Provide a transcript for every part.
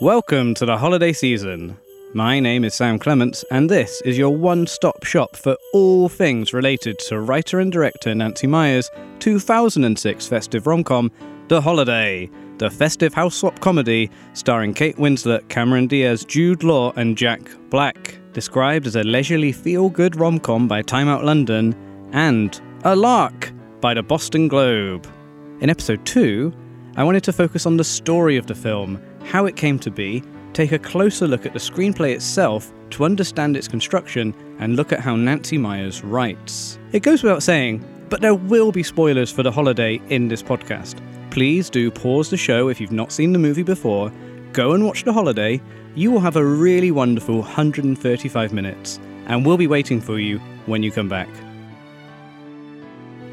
Welcome to the holiday season. My name is Sam Clements, and this is your one-stop shop for all things related to writer and director Nancy Meyers' 2006 festive rom-com, The Holiday, the festive house swap comedy starring Kate Winslet, Cameron Diaz, Jude Law and Jack Black, described as a leisurely feel-good rom-com by Time Out London and A Lark by the Boston Globe. In episode 2, I wanted to focus on the story of the film, how it came to be, take a closer look at the screenplay itself to understand its construction, and look at how Nancy Meyers writes. It goes without saying, but there will be spoilers for The Holiday in this podcast. Please do pause the show if you've not seen the movie before, go and watch The Holiday. You will have a really wonderful 135 minutes, and we'll be waiting for you when you come back.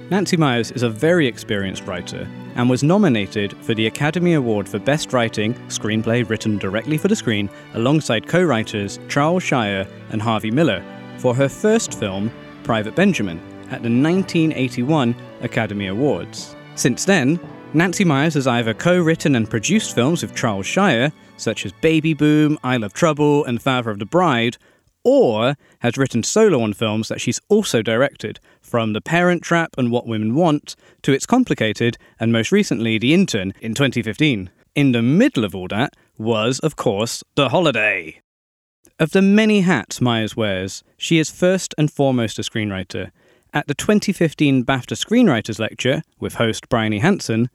Nancy Meyers is a very experienced writer and was nominated for the Academy Award for Best Writing, screenplay written directly for the screen, alongside co-writers Charles Shyer and Harvey Miller, for her first film, Private Benjamin, at the 1981 Academy Awards. Since then, Nancy Meyers has either co-written and produced films with Charles Shyer, such as Baby Boom, Isle of Trouble and Father of the Bride, or has written solo on films that she's also directed, from The Parent Trap and What Women Want to It's Complicated and most recently The Intern in 2015. In the middle of all that was, of course, The Holiday. Of the many hats Meyers wears, she is first and foremost a screenwriter. At the 2015 BAFTA Screenwriters Lecture with host Briony Hanson,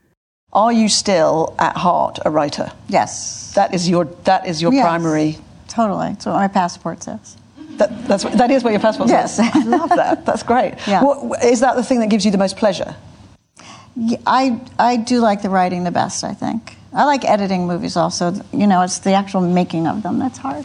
are you still at heart a writer? Yes. That is your yes. Primary. Totally. That's what my passport says. That is what your passport says? Yes. I love that. That's great. Yeah. What, is that the thing that gives you the most pleasure? Yeah, I do like the writing the best, I think. I like editing movies also. You know, it's the actual making of them that's hard.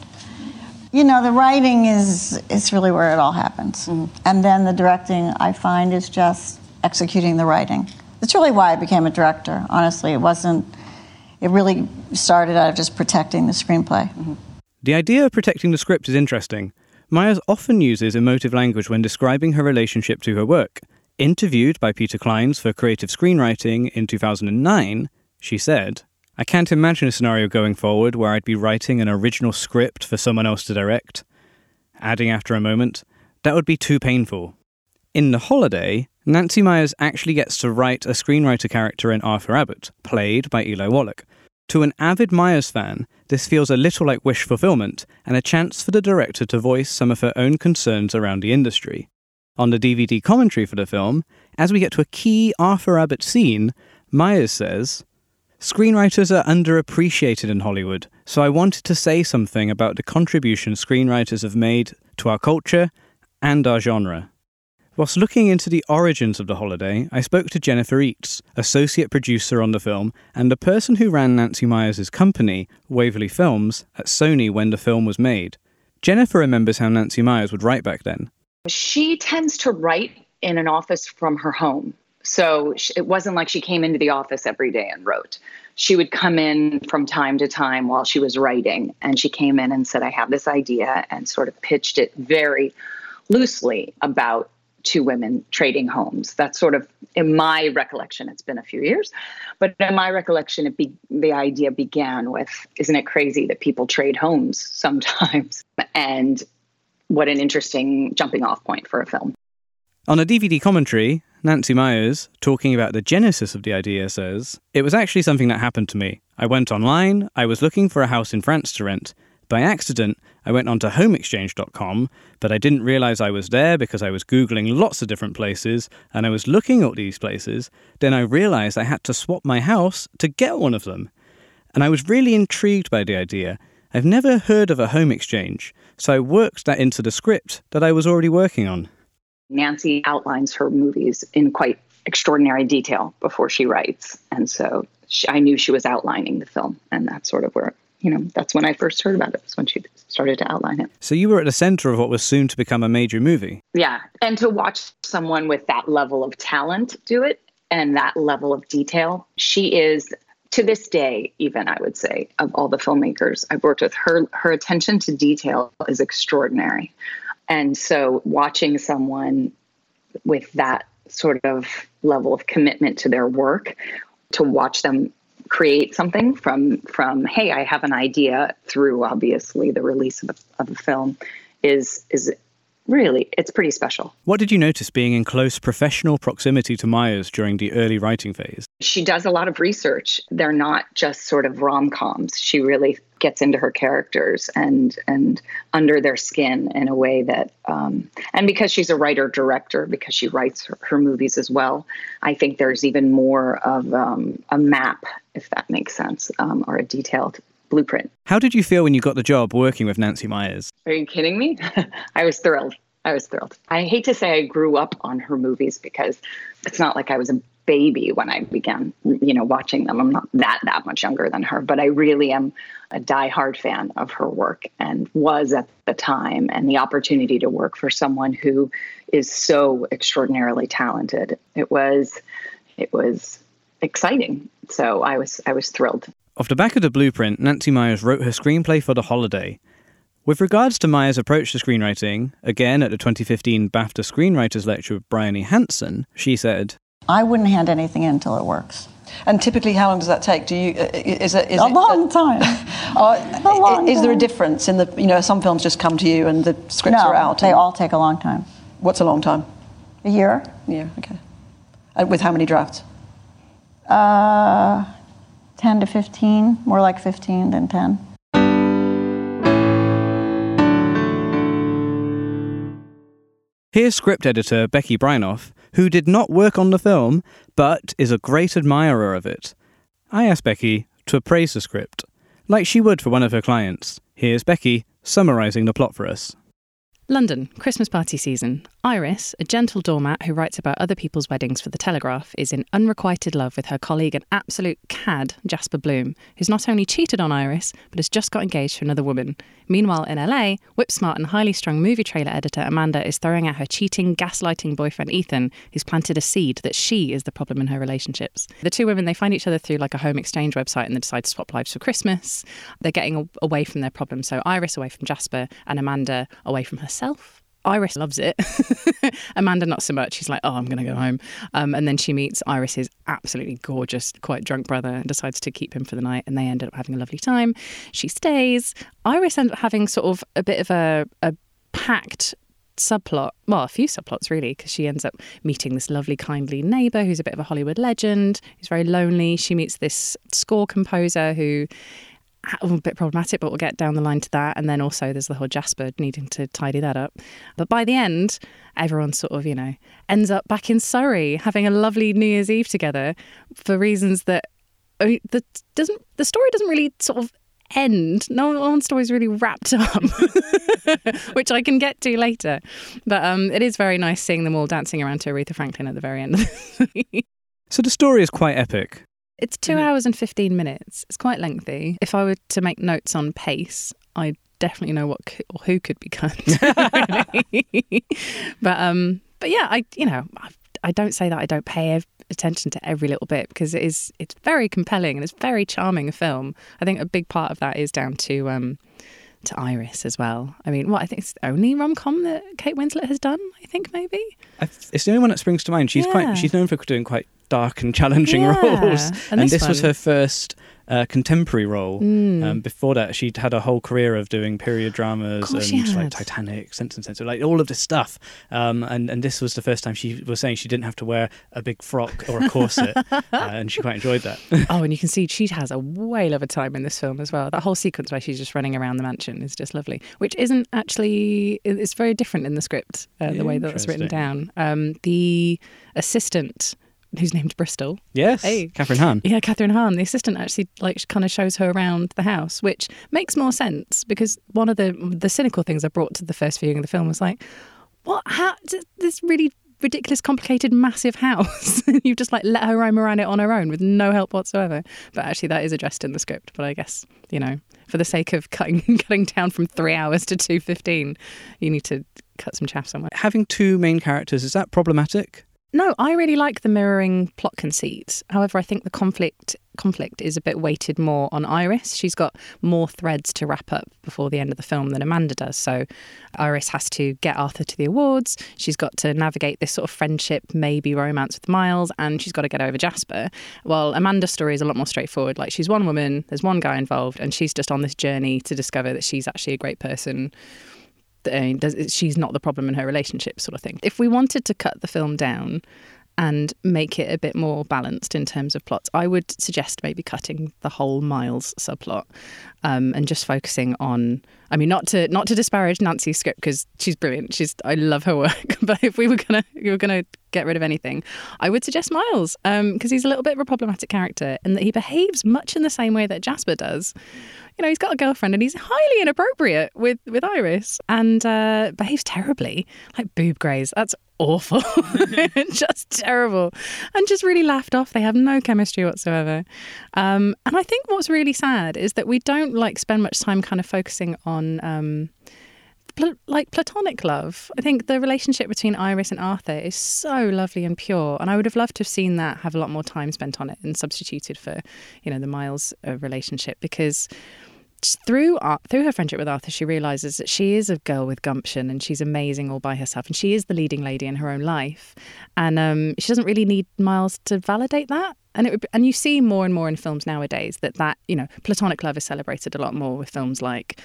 You know, the writing is really where it all happens. Mm. And then the directing, I find, is just executing the writing. That's really why I became a director, honestly. It really started out of just protecting the screenplay. Mm-hmm. The idea of protecting the script is interesting. Meyers often uses emotive language when describing her relationship to her work. Interviewed by Peter Clines for Creative Screenwriting in 2009, she said, "I can't imagine a scenario going forward where I'd be writing an original script for someone else to direct." Adding after a moment, "That would be too painful." In The Holiday, Nancy Meyers actually gets to write a screenwriter character in Arthur Abbott, played by Eli Wallach. To an avid Meyers fan, this feels a little like wish fulfillment and a chance for the director to voice some of her own concerns around the industry. On the DVD commentary for the film, as we get to a key Arthur Abbott scene, Meyers says, "Screenwriters are underappreciated in Hollywood, so I wanted to say something about the contribution screenwriters have made to our culture and our genre." Whilst looking into the origins of The Holiday, I spoke to Jennifer Eatz, associate producer on the film, and the person who ran Nancy Meyers' company, Waverly Films, at Sony when the film was made. Jennifer remembers how Nancy Meyers would write back then. She tends to write in an office from her home. So it wasn't like she came into the office every day and wrote. She would come in from time to time while she was writing, and she came in and said, "I have this idea," and sort of pitched it very loosely about two women trading homes. That's sort of, in my recollection, it's been a few years, but in my recollection, the idea began with, "Isn't it crazy that people trade homes sometimes?" And what an interesting jumping off point for a film. On a DVD commentary, Nancy Meyers, talking about the genesis of the idea, says, "It was actually something that happened to me. I went online, I was looking for a house in France to rent. By accident, I went onto homeexchange.com, but I didn't realise I was there because I was Googling lots of different places, and I was looking at these places. Then I realised I had to swap my house to get one of them. And I was really intrigued by the idea. I've never heard of a home exchange, so I worked that into the script that I was already working on." Nancy outlines her movies in quite extraordinary detail before she writes. And so I knew she was outlining the film, and that's sort of where, you know, that's when I first heard about it, was when she started to outline it. So you were at the center of what was soon to become a major movie. Yeah. And to watch someone with that level of talent do it and that level of detail. She is, to this day, even, I would say, of all the filmmakers I've worked with, her attention to detail is extraordinary. And so watching someone with that sort of level of commitment to their work, to watch them create something from hey, I have an idea through obviously the release of a film is really, it's pretty special. What did you notice being in close professional proximity to Meyers during the early writing phase? She does a lot of research. They're not just sort of rom-coms. She really gets into her characters and under their skin in a way that, and because she's a writer-director, because she writes her movies as well, I think there's even more of a map, if that makes sense, or a detailed blueprint. How did you feel when you got the job working with Nancy Meyers? Are you kidding me? I was thrilled. I hate to say I grew up on her movies because it's not like I was a baby when I began, watching them. I'm not that much younger than her, but I really am a diehard fan of her work and was at the time. And the opportunity to work for someone who is so extraordinarily talented, it was exciting. So I was thrilled. Off the back of the blueprint, Nancy Meyers wrote her screenplay for The Holiday. With regards to Meyers' approach to screenwriting, again at the 2015 BAFTA Screenwriters Lecture with Briony Hanson, she said, I wouldn't hand anything in until it works. And typically, how long does that take? Do you is it a long time? Is there a difference in the, some films just come to you and the scripts are out? No, they all take a long time. What's a long time? A year. Yeah, okay. And with how many drafts? 10 to 15, more like 15 than 10. Here's script editor Becky Brynolf, who did not work on the film, but is a great admirer of it. I asked Becky to appraise the script, like she would for one of her clients. Here's Becky summarising the plot for us. London, Christmas party season. Iris, a gentle doormat who writes about other people's weddings for The Telegraph, is in unrequited love with her colleague and absolute cad, Jasper Bloom, who's not only cheated on Iris, but has just got engaged to another woman. Meanwhile, in LA, whip-smart and highly strung movie trailer editor Amanda is throwing at her cheating, gaslighting boyfriend Ethan, who's planted a seed that she is the problem in her relationships. The two women, they find each other through like a home exchange website and they decide to swap lives for Christmas. They're getting away from their problems, so Iris away from Jasper and Amanda away from herself. Iris loves it. Amanda, not so much. She's like, oh, I'm going to go home. And then she meets Iris's absolutely gorgeous, quite drunk brother and decides to keep him for the night. And they end up having a lovely time. She stays. Iris ends up having sort of a bit of a packed subplot. Well, a few subplots, really, because she ends up meeting this lovely, kindly neighbour who's a bit of a Hollywood legend. Who's very lonely. She meets this score composer who... a bit problematic, but we'll get down the line to that. And then also there's the whole Jasper needing to tidy that up. But by the end, everyone sort of, ends up back in Surrey having a lovely New Year's Eve together for reasons that the story doesn't really sort of end. No one's story's really wrapped up, which I can get to later. But it is very nice seeing them all dancing around to Aretha Franklin at the very end. So the story is quite epic. It's 2 hours and 15 minutes. It's quite lengthy. If I were to make notes on pace, I definitely know what or who could be cut. But yeah, I don't say that I don't pay attention to every little bit because it's very compelling and it's very charming a film. I think a big part of that is down to Iris as well. I mean, I think it's the only rom-com that Kate Winslet has done, I think, maybe. It's the only one that springs to mind. She's known for doing quite dark and challenging roles. And this was her first contemporary role. Before that, she'd had a whole career of doing period dramas and like Titanic, Sense and Sense, like all of this stuff. And this was the first time she was saying she didn't have to wear a big frock or a corset, and she quite enjoyed that. Oh, and you can see she has a whale of a time in this film as well. That whole sequence where she's just running around the mansion is just lovely, which isn't actually, it's very different in the script, the way that it's written down. The assistant... who's named Bristol. Yes, hey. Catherine Hahn. Yeah, Catherine Hahn. The assistant actually kind of shows her around the house, which makes more sense because one of the cynical things I brought to the first viewing of the film was like, what? How? This really ridiculous, complicated, massive house. You've just let her roam around it on her own with no help whatsoever. But actually that is addressed in the script. But I guess, for the sake of cutting down from 3 hours to 2:15, you need to cut some chaff somewhere. Having two main characters, is that problematic? No, I really like the mirroring plot conceits. However, I think the conflict is a bit weighted more on Iris. She's got more threads to wrap up before the end of the film than Amanda does. So Iris has to get Arthur to the awards. She's got to navigate this sort of friendship, maybe romance with Miles, and she's got to get over Jasper. While Amanda's story is a lot more straightforward. Like, she's one woman, there's one guy involved, and she's just on this journey to discover that she's actually a great person. She's not the problem in her relationship, sort of thing. If we wanted to cut the film down and make it a bit more balanced in terms of plots, I would suggest maybe cutting the whole Miles subplot and just focusing on, I mean, not to disparage Nancy's script, because she's brilliant. I love her work. But if we were gonna get rid of anything, I would suggest Miles, because he's a little bit of a problematic character in that he behaves much in the same way that Jasper does. You know, he's got a girlfriend and he's highly inappropriate with Iris and behaves terribly, like boob graze. That's awful. Just terrible. And just really laughed off. They have no chemistry whatsoever. And I think what's really sad is that we don't spend much time kind of focusing on platonic love. I think the relationship between Iris and Arthur is so lovely and pure, and I would have loved to have seen that have a lot more time spent on it and substituted for, the Miles relationship, because through her friendship with Arthur, she realises that she is a girl with gumption and she's amazing all by herself, and she is the leading lady in her own life, and she doesn't really need Miles to validate that. And and you see more and more in films nowadays that platonic love is celebrated a lot more with films like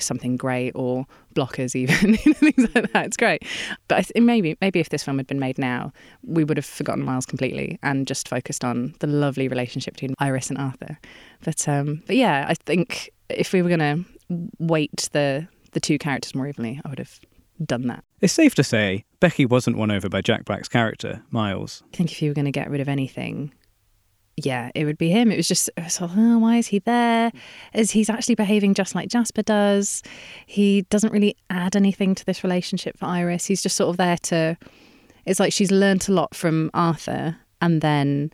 Something Great or Blockers, even things like that. It's great, but maybe if this film had been made now, we would have forgotten Miles completely and just focused on the lovely relationship between Iris and Arthur. But yeah, I think if we were going to weight the two characters more evenly, I would have done that. It's safe to say Becky wasn't won over by Jack Black's character, Miles. I think if you were going to get rid of anything, yeah, it would be him. It was just, why is he there? As he's actually behaving just like Jasper does. He doesn't really add anything to this relationship for Iris. He's just sort of there to, it's like she's learnt a lot from Arthur, and then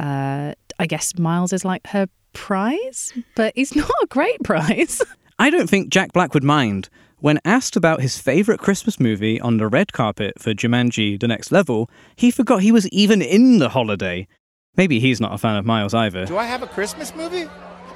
I guess Miles is like her prize, but he's not a great prize. I don't think Jack Black would mind. When asked about his favourite Christmas movie on the red carpet for Jumanji: The Next Level, he forgot he was even in The Holiday. Maybe he's not a fan of Miles either. Do I have a Christmas movie?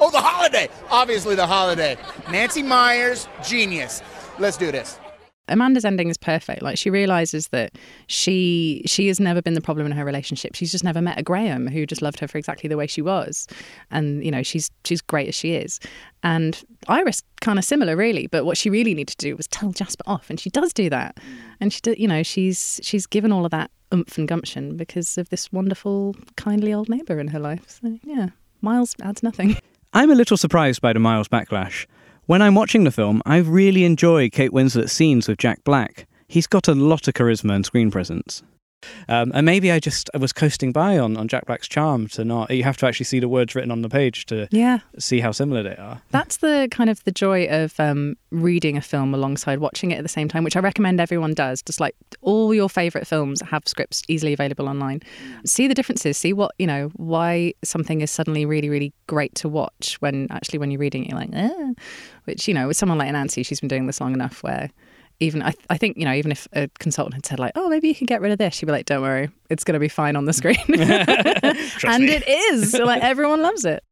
Oh, The Holiday! Obviously The Holiday. Nancy Meyers, genius. Let's do this. Amanda's ending is perfect. Like, she realises that she has never been the problem in her relationship. She's just never met a Graham who just loved her for exactly the way she was. And, she's great as she is. And Iris, kind of similar, really. But what she really needed to do was tell Jasper off. And she does do that. And, she's given all of that oomph and gumption because of this wonderful, kindly old neighbour in her life. So, yeah, Miles adds nothing. I'm a little surprised by the Miles backlash. When I'm watching the film, I really enjoy Kate Winslet's scenes with Jack Black. He's got a lot of charisma and screen presence. And maybe I was coasting by on Jack Black's charm to not. You have to actually see the words written on the page to see how similar they are. That's the kind of the joy of reading a film alongside watching it at the same time, which I recommend everyone does. Just all your favourite films have scripts easily available online. See the differences. See what why something is suddenly really, really great to watch when you're reading it, you're like, eh. Which with someone like Nancy, she's been doing this long enough where. Even I think, even if a consultant had said maybe you can get rid of this, she'd be like, don't worry, it's going to be fine on the screen. And me. It is. Everyone loves it.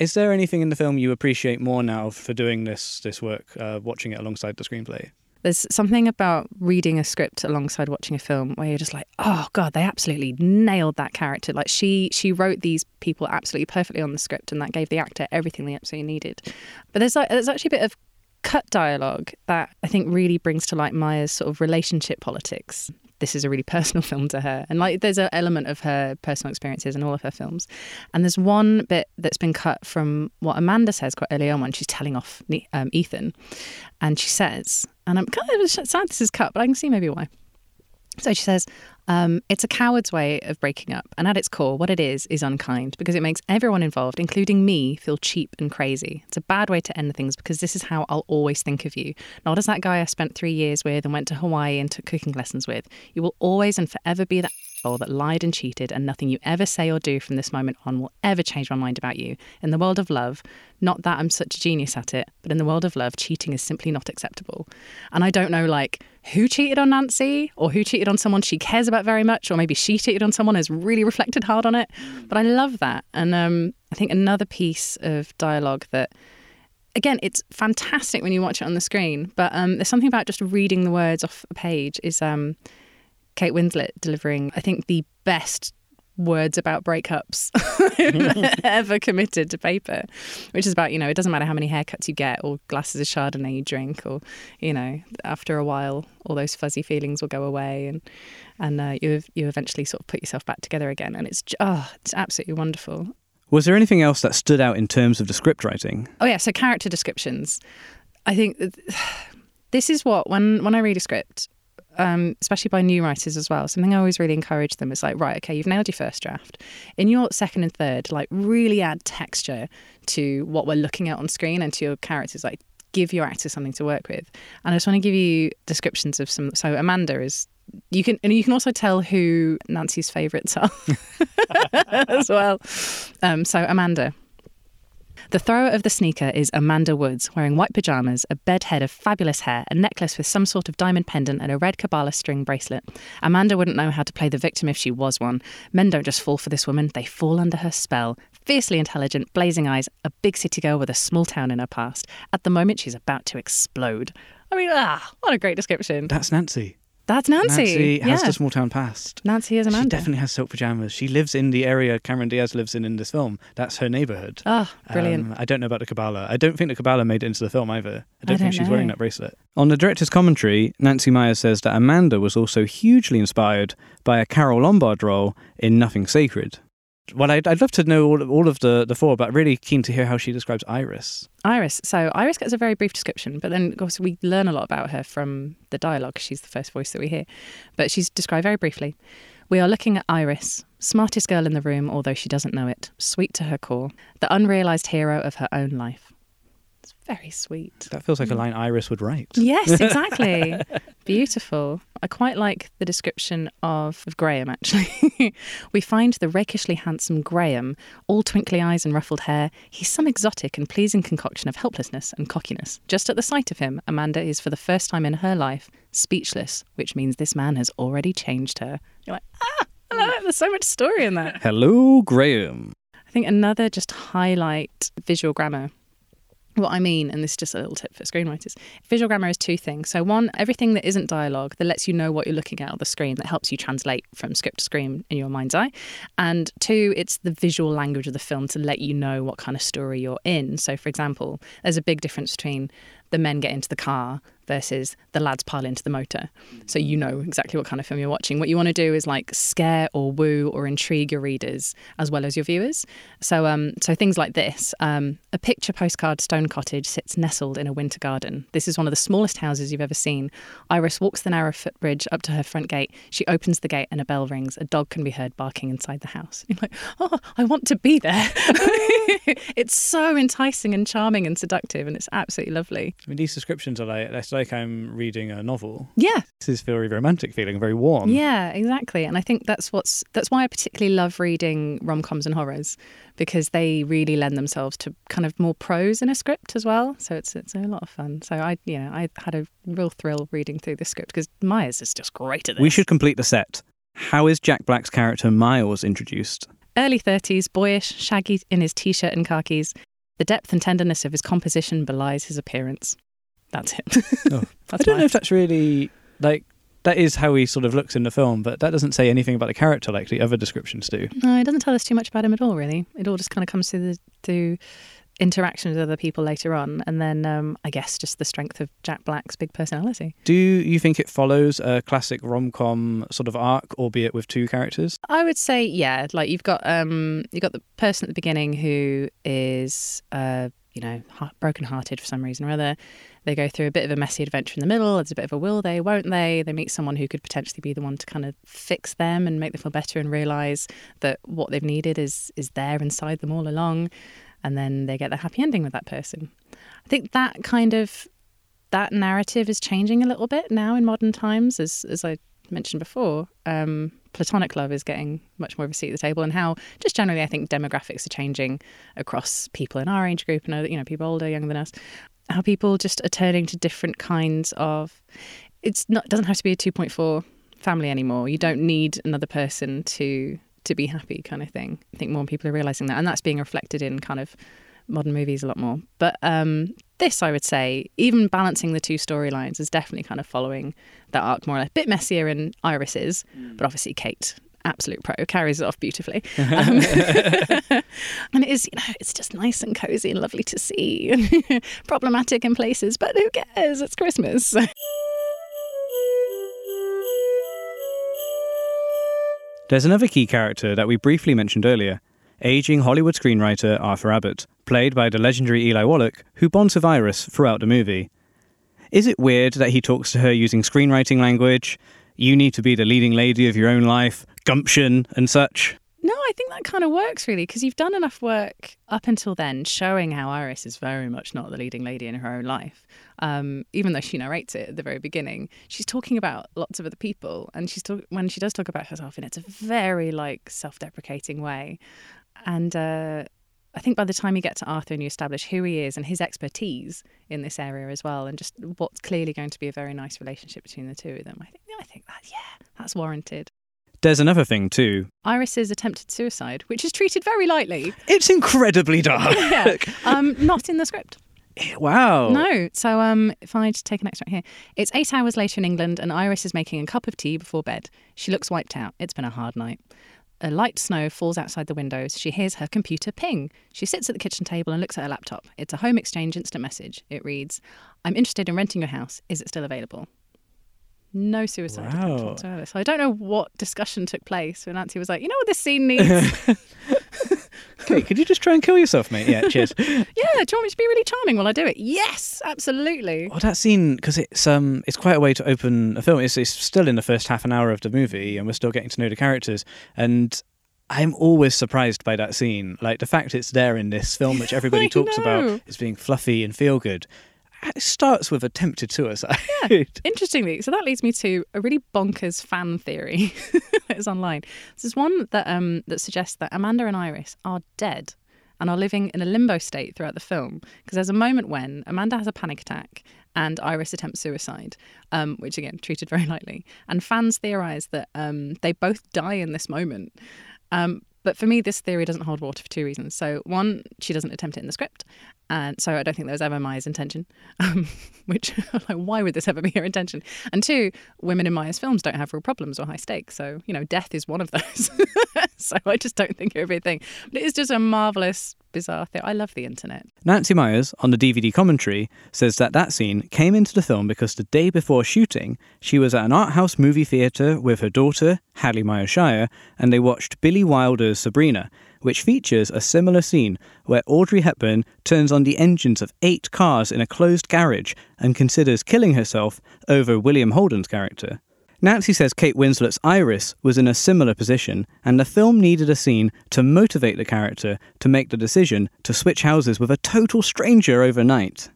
Is there anything in the film you appreciate more now for doing this work, watching it alongside the screenplay? There's something about reading a script alongside watching a film where you're just like, oh, God, they absolutely nailed that character. Like, she wrote these people absolutely perfectly on the script, and that gave the actor everything they absolutely needed. But there's actually a bit of cut dialogue that I think really brings to light Maya's sort of relationship politics. This is a really personal film to her, and there's an element of her personal experiences in all of her films. And there's one bit that's been cut from what Amanda says quite early on when she's telling off Ethan, and she says, and I'm kind of sad this is cut, but I can see maybe why. So she says, it's a coward's way of breaking up, and at its core, what it is unkind, because it makes everyone involved, including me, feel cheap and crazy. It's a bad way to end things, because this is how I'll always think of you. Not as that guy I spent 3 years with and went to Hawaii and took cooking lessons with. You will always and forever be that asshole that lied and cheated, and nothing you ever say or do from this moment on will ever change my mind about you. In the world of love, not that I'm such a genius at it, but in the world of love, cheating is simply not acceptable. And I don't know, who cheated on Nancy or who cheated on someone she cares about very much, or maybe she cheated on someone, has really reflected hard on it. But I love that. And I think another piece of dialogue that, again, it's fantastic when you watch it on the screen, but there's something about just reading the words off a page is Kate Winslet delivering, I think, the best words about breakups ever committed to paper, which is about, you know, it doesn't matter how many haircuts you get or glasses of Chardonnay you drink, or, you know, after a while all those fuzzy feelings will go away and you eventually sort of put yourself back together again. And it's absolutely wonderful. Was there anything else that stood out in terms of the script writing? Oh yeah, so character descriptions. I think this is what, when I read a script, especially by new writers as well, something I always really encourage them is like, right, okay, you've nailed your first draft. In your second and third, like, really add texture to what we're looking at on screen and to your characters. Like, give your actors something to work with. And I just want to give you descriptions of some. So Amanda is, you can also tell who Nancy's favourites are as well. So Amanda. The thrower of the sneaker is Amanda Woods, wearing white pyjamas, a bed head of fabulous hair, a necklace with some sort of diamond pendant and a red Kabbalah string bracelet. Amanda wouldn't know how to play the victim if she was one. Men don't just fall for this woman, they fall under her spell. Fiercely intelligent, blazing eyes, a big city girl with a small town in her past. At the moment, she's about to explode. I mean, what a great description. That's Nancy. That's Nancy. Nancy has a small town past. Nancy is Amanda. She definitely has silk pyjamas. She lives in the area Cameron Diaz lives in this film. That's her neighbourhood. Oh, brilliant. I don't know about the Kabbalah. I don't think the Kabbalah made it into the film either. I don't think she's wearing that bracelet. On the director's commentary, Nancy Meyers says that Amanda was also hugely inspired by a Carole Lombard role in Nothing Sacred. Well, I'd love to know all of the four, but really keen to hear how she describes Iris. So Iris gets a very brief description, but then, of course, we learn a lot about her from the dialogue. She's the first voice that we hear. But she's described very briefly. We are looking at Iris, smartest girl in the room, although she doesn't know it, sweet to her core, the unrealised hero of her own life. It's very sweet. That feels like a line Iris would write. Yes, exactly. Beautiful. I quite like the description of Graham, actually. We find the rakishly handsome Graham, all twinkly eyes and ruffled hair. He's some exotic and pleasing concoction of helplessness and cockiness. Just at the sight of him, Amanda is for the first time in her life speechless, which means this man has already changed her. You're like, I love it. There's so much story in that. Hello, Graham. I think another just highlight visual grammar. What I mean, and this is just a little tip for screenwriters, visual grammar is two things. So one, everything that isn't dialogue that lets you know what you're looking at on the screen, that helps you translate from script to screen in your mind's eye. And two, it's the visual language of the film to let you know what kind of story you're in. So, for example, there's a big difference between the men get into the car versus the lads pile into the motor. So you know exactly what kind of film you're watching. What you want to do is, like, scare or woo or intrigue your readers as well as your viewers. So things like this. A picture postcard stone cottage sits nestled in a winter garden. This is one of the smallest houses you've ever seen. Iris walks the narrow footbridge up to her front gate. She opens the gate and a bell rings. A dog can be heard barking inside the house. You're like, oh, I want to be there. It's so enticing and charming and seductive, and it's absolutely lovely. I mean, these descriptions are like, it's like I'm reading a novel. Yeah. This is very romantic feeling, very warm. Yeah, exactly. And I think that's why I particularly love reading rom-coms and horrors, because they really lend themselves to kind of more prose in a script as well. So it's a lot of fun. So I had a real thrill reading through this script because Myers is just great at this. We should complete the set. How is Jack Black's character Miles introduced? Early 30s, boyish, shaggy in his t-shirt and khakis. The depth and tenderness of his composition belies his appearance. That's it. Oh. I don't know if that's really, like, that is how he sort of looks in the film, but that doesn't say anything about the character like the other descriptions do. No, it doesn't tell us too much about him at all, really. It all just kind of comes through interaction with other people later on, and then I guess just the strength of Jack Black's big personality. Do you think it follows a classic rom-com sort of arc, albeit with two characters? I would say, yeah. Like, you've got the person at the beginning who is broken-hearted for some reason or other. They go through a bit of a messy adventure in the middle. It's a bit of a will they, won't they. They meet someone who could potentially be the one to kind of fix them and make them feel better and realise that what they've needed is there inside them all along. And then they get the happy ending with that person. I think that kind of, that narrative is changing a little bit now in modern times, as I mentioned before. Platonic love is getting much more of a seat at the table, and how just generally I think demographics are changing across people in our age group and other, people older, younger than us, how people just are turning to different kinds of it's not, doesn't have to be a 2.4 family anymore. You don't need another person to be happy, kind of thing. I think more people are realising that, and that's being reflected in kind of modern movies a lot more. But this, I would say, even balancing the two storylines is definitely kind of following that arc more or less. A bit messier in Iris's, but obviously Kate, absolute pro, carries it off beautifully. And it is, you know, it's just nice and cosy and lovely to see. Problematic in places, but who cares? It's Christmas. There's another key character that we briefly mentioned earlier, aging Hollywood screenwriter Arthur Abbott, played by the legendary Eli Wallach, who bonds with Iris throughout the movie. Is it weird that he talks to her using screenwriting language, you need to be the leading lady of your own life, gumption and such? No, I think that kind of works, really, because you've done enough work up until then showing how Iris is very much not the leading lady in her own life. Even though she narrates it at the very beginning, she's talking about lots of other people, and when she does talk about herself, and it's a very, like, self-deprecating way. And I think by the time you get to Arthur and you establish who he is and his expertise in this area as well, and just what's clearly going to be a very nice relationship between the two of them, I think that, yeah, that's warranted. There's another thing too. Iris's attempted suicide, which is treated very lightly. It's incredibly dark. Yeah. Not in the script. Wow. No. So if I just take an extract here. It's 8 hours later in England and Iris is making a cup of tea before bed. She looks wiped out. It's been a hard night. A light snow falls outside the windows. She hears her computer ping. She sits at the kitchen table and looks at her laptop. It's a Home Exchange instant message. It reads, "I'm interested in renting your house. Is it still available?" No suicide attempt whatsoever. So I don't know what discussion took place when Nancy was like, you know what this scene needs? Okay, could you just try and kill yourself, mate? Yeah, cheers. Yeah, do you want me to be really charming while I do it? Yes, absolutely. Well, that scene, because it's quite a way to open a film. It's still in the first half an hour of the movie and we're still getting to know the characters. And I'm always surprised by that scene. Like, the fact it's there in this film, which everybody talks about as being fluffy and feel good. It starts with attempted suicide. Yeah, interestingly. So that leads me to a really bonkers fan theory that is online. There's one that suggests that Amanda and Iris are dead and are living in a limbo state throughout the film, because there's a moment when Amanda has a panic attack and Iris attempts suicide, which, again, treated very lightly. And fans theorise that they both die in this moment. But for me, this theory doesn't hold water for two reasons. So, one, she doesn't attempt it in the script. And so I don't think that was ever Maya's intention, which, like, why would this ever be her intention? And two, women in Maya's films don't have real problems or high stakes. So, you know, death is one of those. So I just don't think it would be a thing. But it is just a marvellous, bizarre thing. I love the internet. Nancy Meyers, on the DVD commentary, says that scene came into the film because the day before shooting, she was at an art house movie theatre with her daughter, Hadley Meyer Shyer, and they watched Billy Wilder's Sabrina, which features a similar scene where Audrey Hepburn turns on the engines of 8 cars in a closed garage and considers killing herself over William Holden's character. Nancy says Kate Winslet's Iris was in a similar position, and the film needed a scene to motivate the character to make the decision to switch houses with a total stranger overnight.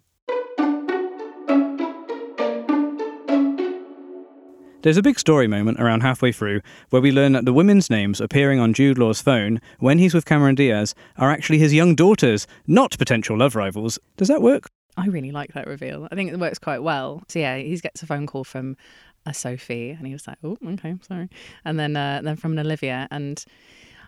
There's a big story moment around halfway through where we learn that the women's names appearing on Jude Law's phone when he's with Cameron Diaz are actually his young daughters, not potential love rivals. Does that work? I really like that reveal. I think it works quite well. So yeah, he gets a phone call from a Sophie and he was like, oh, okay, sorry. And then from an Olivia. And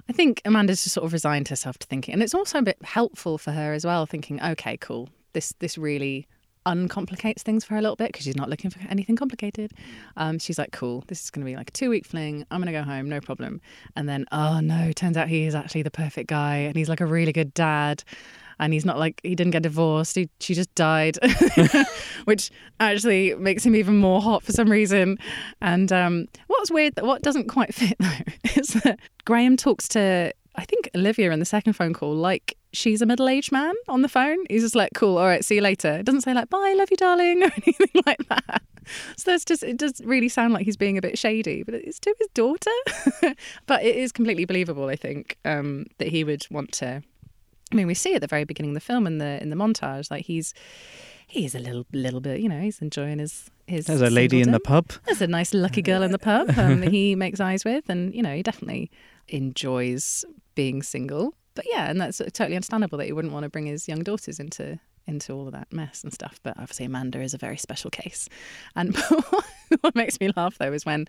I think Amanda's just sort of resigned herself to thinking. And it's also a bit helpful for her as well, thinking, okay, cool, this really uncomplicates things for her a little bit, because she's not looking for anything complicated. She's like, cool, this is going to be like a 2-week fling. I'm going to go home, no problem. And then, oh no, turns out he is actually the perfect guy and he's like a really good dad. And he's not like, he didn't get divorced, she just died, which actually makes him even more hot for some reason. And what's weird, what doesn't quite fit though, is that Graham talks to, I think, Olivia in the second phone call, like she's a middle-aged man on the phone. He's just like, cool, all right, see you later. It doesn't say like, bye, love you, darling, or anything like that. So that's just, it does really sound like he's being a bit shady, but it's to his daughter. But it is completely believable, I think, that he would want to. I mean, we see at the very beginning of the film in the montage, like he's a little bit, you know, he's enjoying his. There's a lady in the pub. There's a nice lucky girl in the pub that he makes eyes with, and you know, he definitely enjoys being single. But yeah, and that's totally understandable that he wouldn't want to bring his young daughters into into all of that mess and stuff. But obviously Amanda is a very special case. And what makes me laugh, though, is when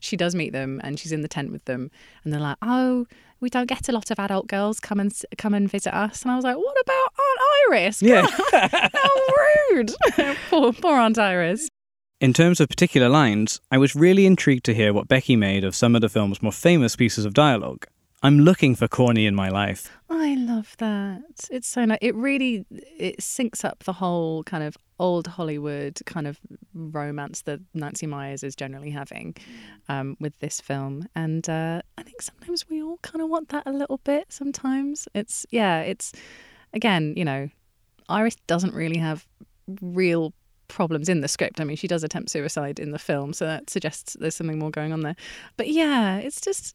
she does meet them and she's in the tent with them and they're like, oh, we don't get a lot of adult girls come and visit us. And I was like, what about Aunt Iris? Yeah. God, how rude. Poor Aunt Iris. In terms of particular lines, I was really intrigued to hear what Becky made of some of the film's more famous pieces of dialogue. I'm looking for corny in my life. I love that. It's so nice. It really syncs up the whole kind of old Hollywood kind of romance that Nancy Meyers is generally having with this film. And I think sometimes we all kind of want that a little bit sometimes. It's again, you know, Iris doesn't really have real problems in the script. I mean, she does attempt suicide in the film, so that suggests there's something more going on there. But yeah, it's just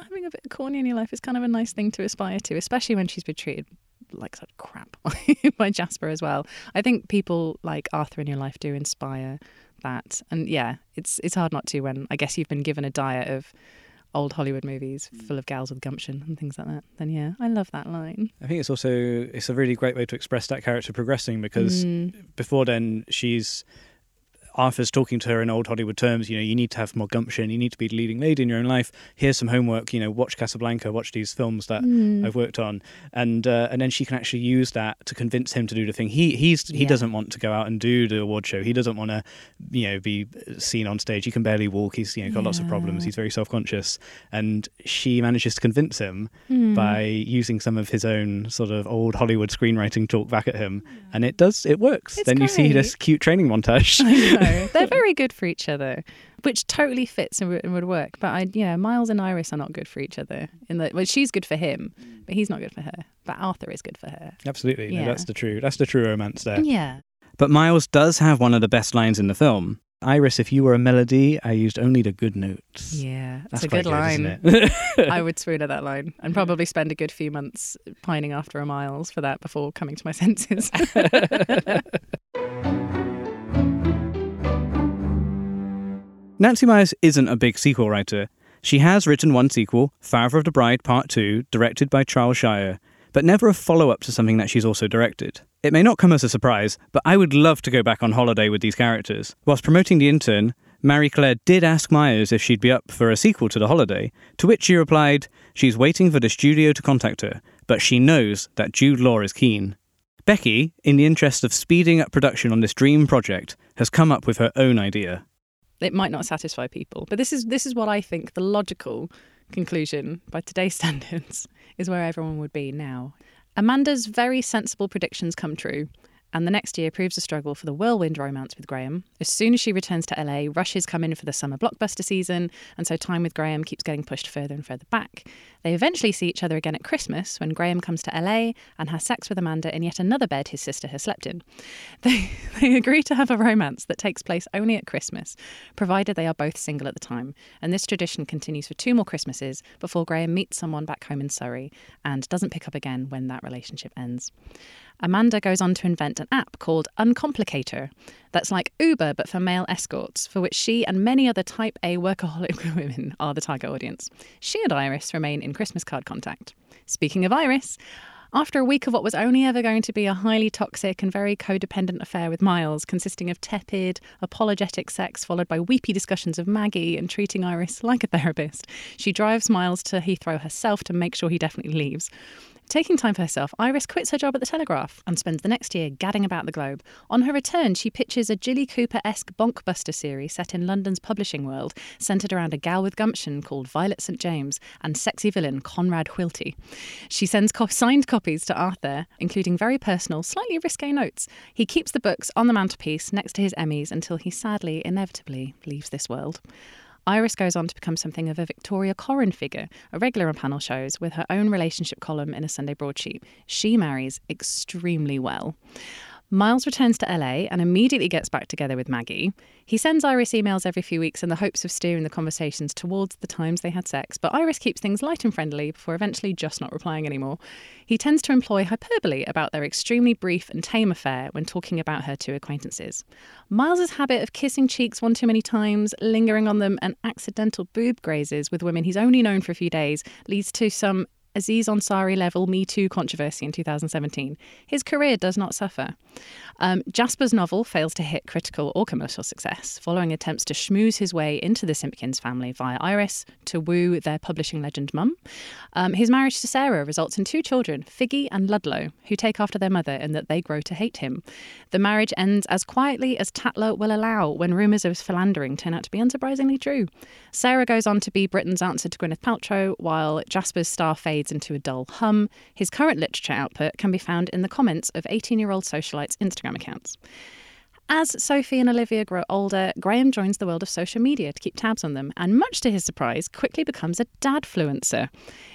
having a bit of corny in your life is kind of a nice thing to aspire to, especially when she's been treated like such crap by Jasper as well. I think people like Arthur in your life do inspire that. And yeah, it's hard not to when I guess you've been given a diet of old Hollywood movies full of gals with gumption and things like that. Then yeah, I love that line. I think it's a really great way to express that character progressing, because before then Arthur's talking to her in old Hollywood terms. You know, you need to have more gumption. You need to be the leading lady in your own life. Here's some homework. You know, watch Casablanca. Watch these films that I've worked on, and then she can actually use that to convince him to do the thing. He doesn't want to go out and do the award show. He doesn't want to, you know, be seen on stage. He can barely walk. He's got lots of problems. He's very self conscious, and she manages to convince him by using some of his own sort of old Hollywood screenwriting talk back at him, and it works. It's then great. You see this cute training montage. They're very good for each other, which totally fits and would work. But Miles and Iris are not good for each other. She's good for him, but he's not good for her. But Arthur is good for her. Absolutely, yeah. No, that's the true romance there. Yeah. But Miles does have one of the best lines in the film. Iris, if you were a melody, I used only the good notes. Yeah, that's a good line. Isn't it? I would swoon at that line and probably spend a good few months pining after a Miles for that before coming to my senses. Nancy Meyers isn't a big sequel writer. She has written one sequel, Father of the Bride Part 2, directed by Charles Shyer, but never a follow-up to something that she's also directed. It may not come as a surprise, but I would love to go back on holiday with these characters. Whilst promoting The Intern, Marie-Claire did ask Meyers if she'd be up for a sequel to The Holiday, to which she replied, she's waiting for the studio to contact her, but she knows that Jude Law is keen. Becky, in the interest of speeding up production on this dream project, has come up with her own idea. It might not satisfy people, but this is what I think the logical conclusion by today's standards is where everyone would be now. Amanda's very sensible predictions come true, and the next year proves a struggle for the whirlwind romance with Graham. As soon as she returns to LA, rushes come in for the summer blockbuster season, and so time with Graham keeps getting pushed further and further back. They eventually see each other again at Christmas when Graham comes to LA and has sex with Amanda in yet another bed his sister has slept in. They agree to have a romance that takes place only at Christmas, provided they are both single at the time, and this tradition continues for 2 more Christmases before Graham meets someone back home in Surrey and doesn't pick up again when that relationship ends. Amanda goes on to invent an app called Uncomplicator that's like Uber but for male escorts, for which she and many other type A workaholic women are the target audience. She and Iris remain in Christmas card contact. Speaking of Iris, after a week of what was only ever going to be a highly toxic and very codependent affair with Miles, consisting of tepid, apologetic sex followed by weepy discussions of Maggie and treating Iris like a therapist, she drives Miles to Heathrow herself to make sure he definitely leaves. Taking time for herself, Iris quits her job at The Telegraph and spends the next year gadding about the globe. On her return, she pitches a Jilly Cooper-esque bonkbuster series set in London's publishing world, centred around a gal with gumption called Violet St. James and sexy villain Conrad Hilty. She sends signed copies to Arthur, including very personal, slightly risque notes. He keeps the books on the mantelpiece next to his Emmys until he sadly, inevitably, leaves this world. Iris goes on to become something of a Victoria Corin figure, a regular on panel shows, with her own relationship column in a Sunday broadsheet. She marries extremely well. Miles returns to LA and immediately gets back together with Maggie. He sends Iris emails every few weeks in the hopes of steering the conversations towards the times they had sex, but Iris keeps things light and friendly before eventually just not replying anymore. He tends to employ hyperbole about their extremely brief and tame affair when talking about her 2 acquaintances. Miles's habit of kissing cheeks one too many times, lingering on them, and accidental boob grazes with women he's only known for a few days leads to some Aziz Ansari level Me Too controversy in 2017. His career does not suffer. Jasper's novel fails to hit critical or commercial success, following attempts to schmooze his way into the Simpkins family via Iris to woo their publishing legend mum. His marriage to Sarah results in two children, Figgy and Ludlow, who take after their mother and that they grow to hate him. The marriage ends as quietly as Tatler will allow when rumours of his philandering turn out to be unsurprisingly true. Sarah goes on to be Britain's answer to Gwyneth Paltrow, while Jasper's star fades into a dull hum. His current literature output can be found in the comments of 18-year-old socialites' Instagram accounts. As Sophie and Olivia grow older, Graham joins the world of social media to keep tabs on them and, much to his surprise, quickly becomes a dadfluencer.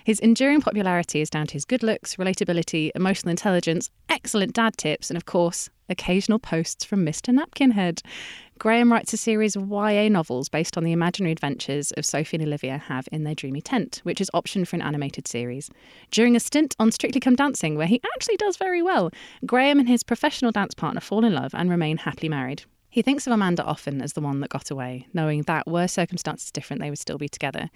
His enduring popularity is down to his good looks, relatability, emotional intelligence, excellent dad tips and, of course, occasional posts from Mr. Napkinhead. Graham writes a series of YA novels based on the imaginary adventures of Sophie and Olivia have in their dreamy tent, which is optioned for an animated series. During a stint on Strictly Come Dancing, where he actually does very well, Graham and his professional dance partner fall in love and remain happily married. He thinks of Amanda often as the one that got away, knowing that, were circumstances different, they would still be together.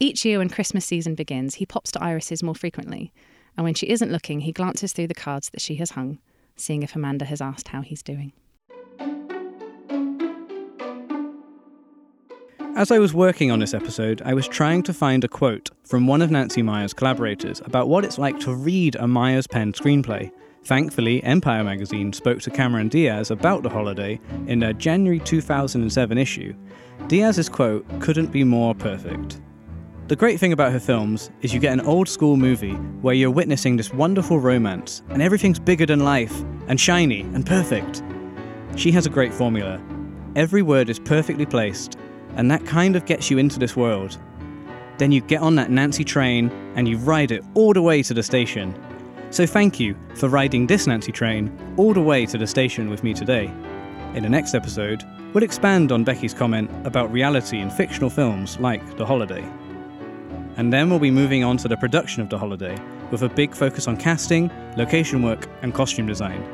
Each year when Christmas season begins, he pops to Iris's more frequently, and when she isn't looking, he glances through the cards that she has hung, seeing if Amanda has asked how he's doing. As I was working on this episode, I was trying to find a quote from one of Nancy Meyers' collaborators about what it's like to read a Meyers-penned screenplay. Thankfully, Empire magazine spoke to Cameron Diaz about The Holiday in their January 2007 issue. Diaz's quote couldn't be more perfect. The great thing about her films is you get an old school movie where you're witnessing this wonderful romance and everything's bigger than life and shiny and perfect. She has a great formula. Every word is perfectly placed and that kind of gets you into this world. Then you get on that Nancy train and you ride it all the way to the station. So thank you for riding this Nancy train all the way to the station with me today. In the next episode, we'll expand on Becky's comment about reality in fictional films like The Holiday. And then we'll be moving on to the production of The Holiday, with a big focus on casting, location work, and costume design.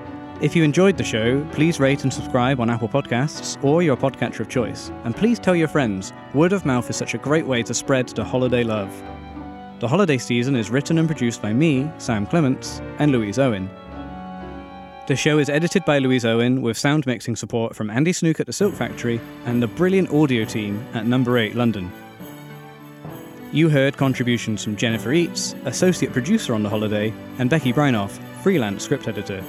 If you enjoyed the show, please rate and subscribe on Apple Podcasts or your podcatcher of choice. And please tell your friends. Word of mouth is such a great way to spread the holiday love. The Holiday Season is written and produced by me, Sam Clements, and Louise Owen. The show is edited by Louise Owen, with sound mixing support from Andy Snook at the Silk Factory and the brilliant audio team at Number 8 London. You heard contributions from Jennifer Eatz, associate producer on The Holiday, and Becky Brynolf, freelance script editor.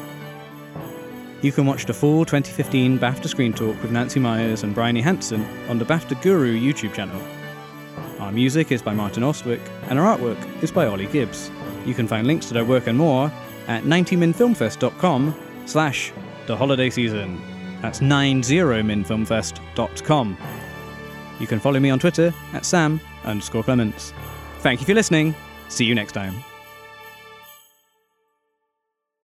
You can watch the full 2015 BAFTA Screen Talk with Nancy Meyers and Briony Hanson on the BAFTA Guru YouTube channel. Our music is by Martin Ostwick, and our artwork is by Ollie Gibbs. You can find links to their work and more at 90minfilmfest.com/the holiday season. That's 90minfilmfest.com. You can follow me on Twitter at Sam_Clements. Thank you for listening. See you next time.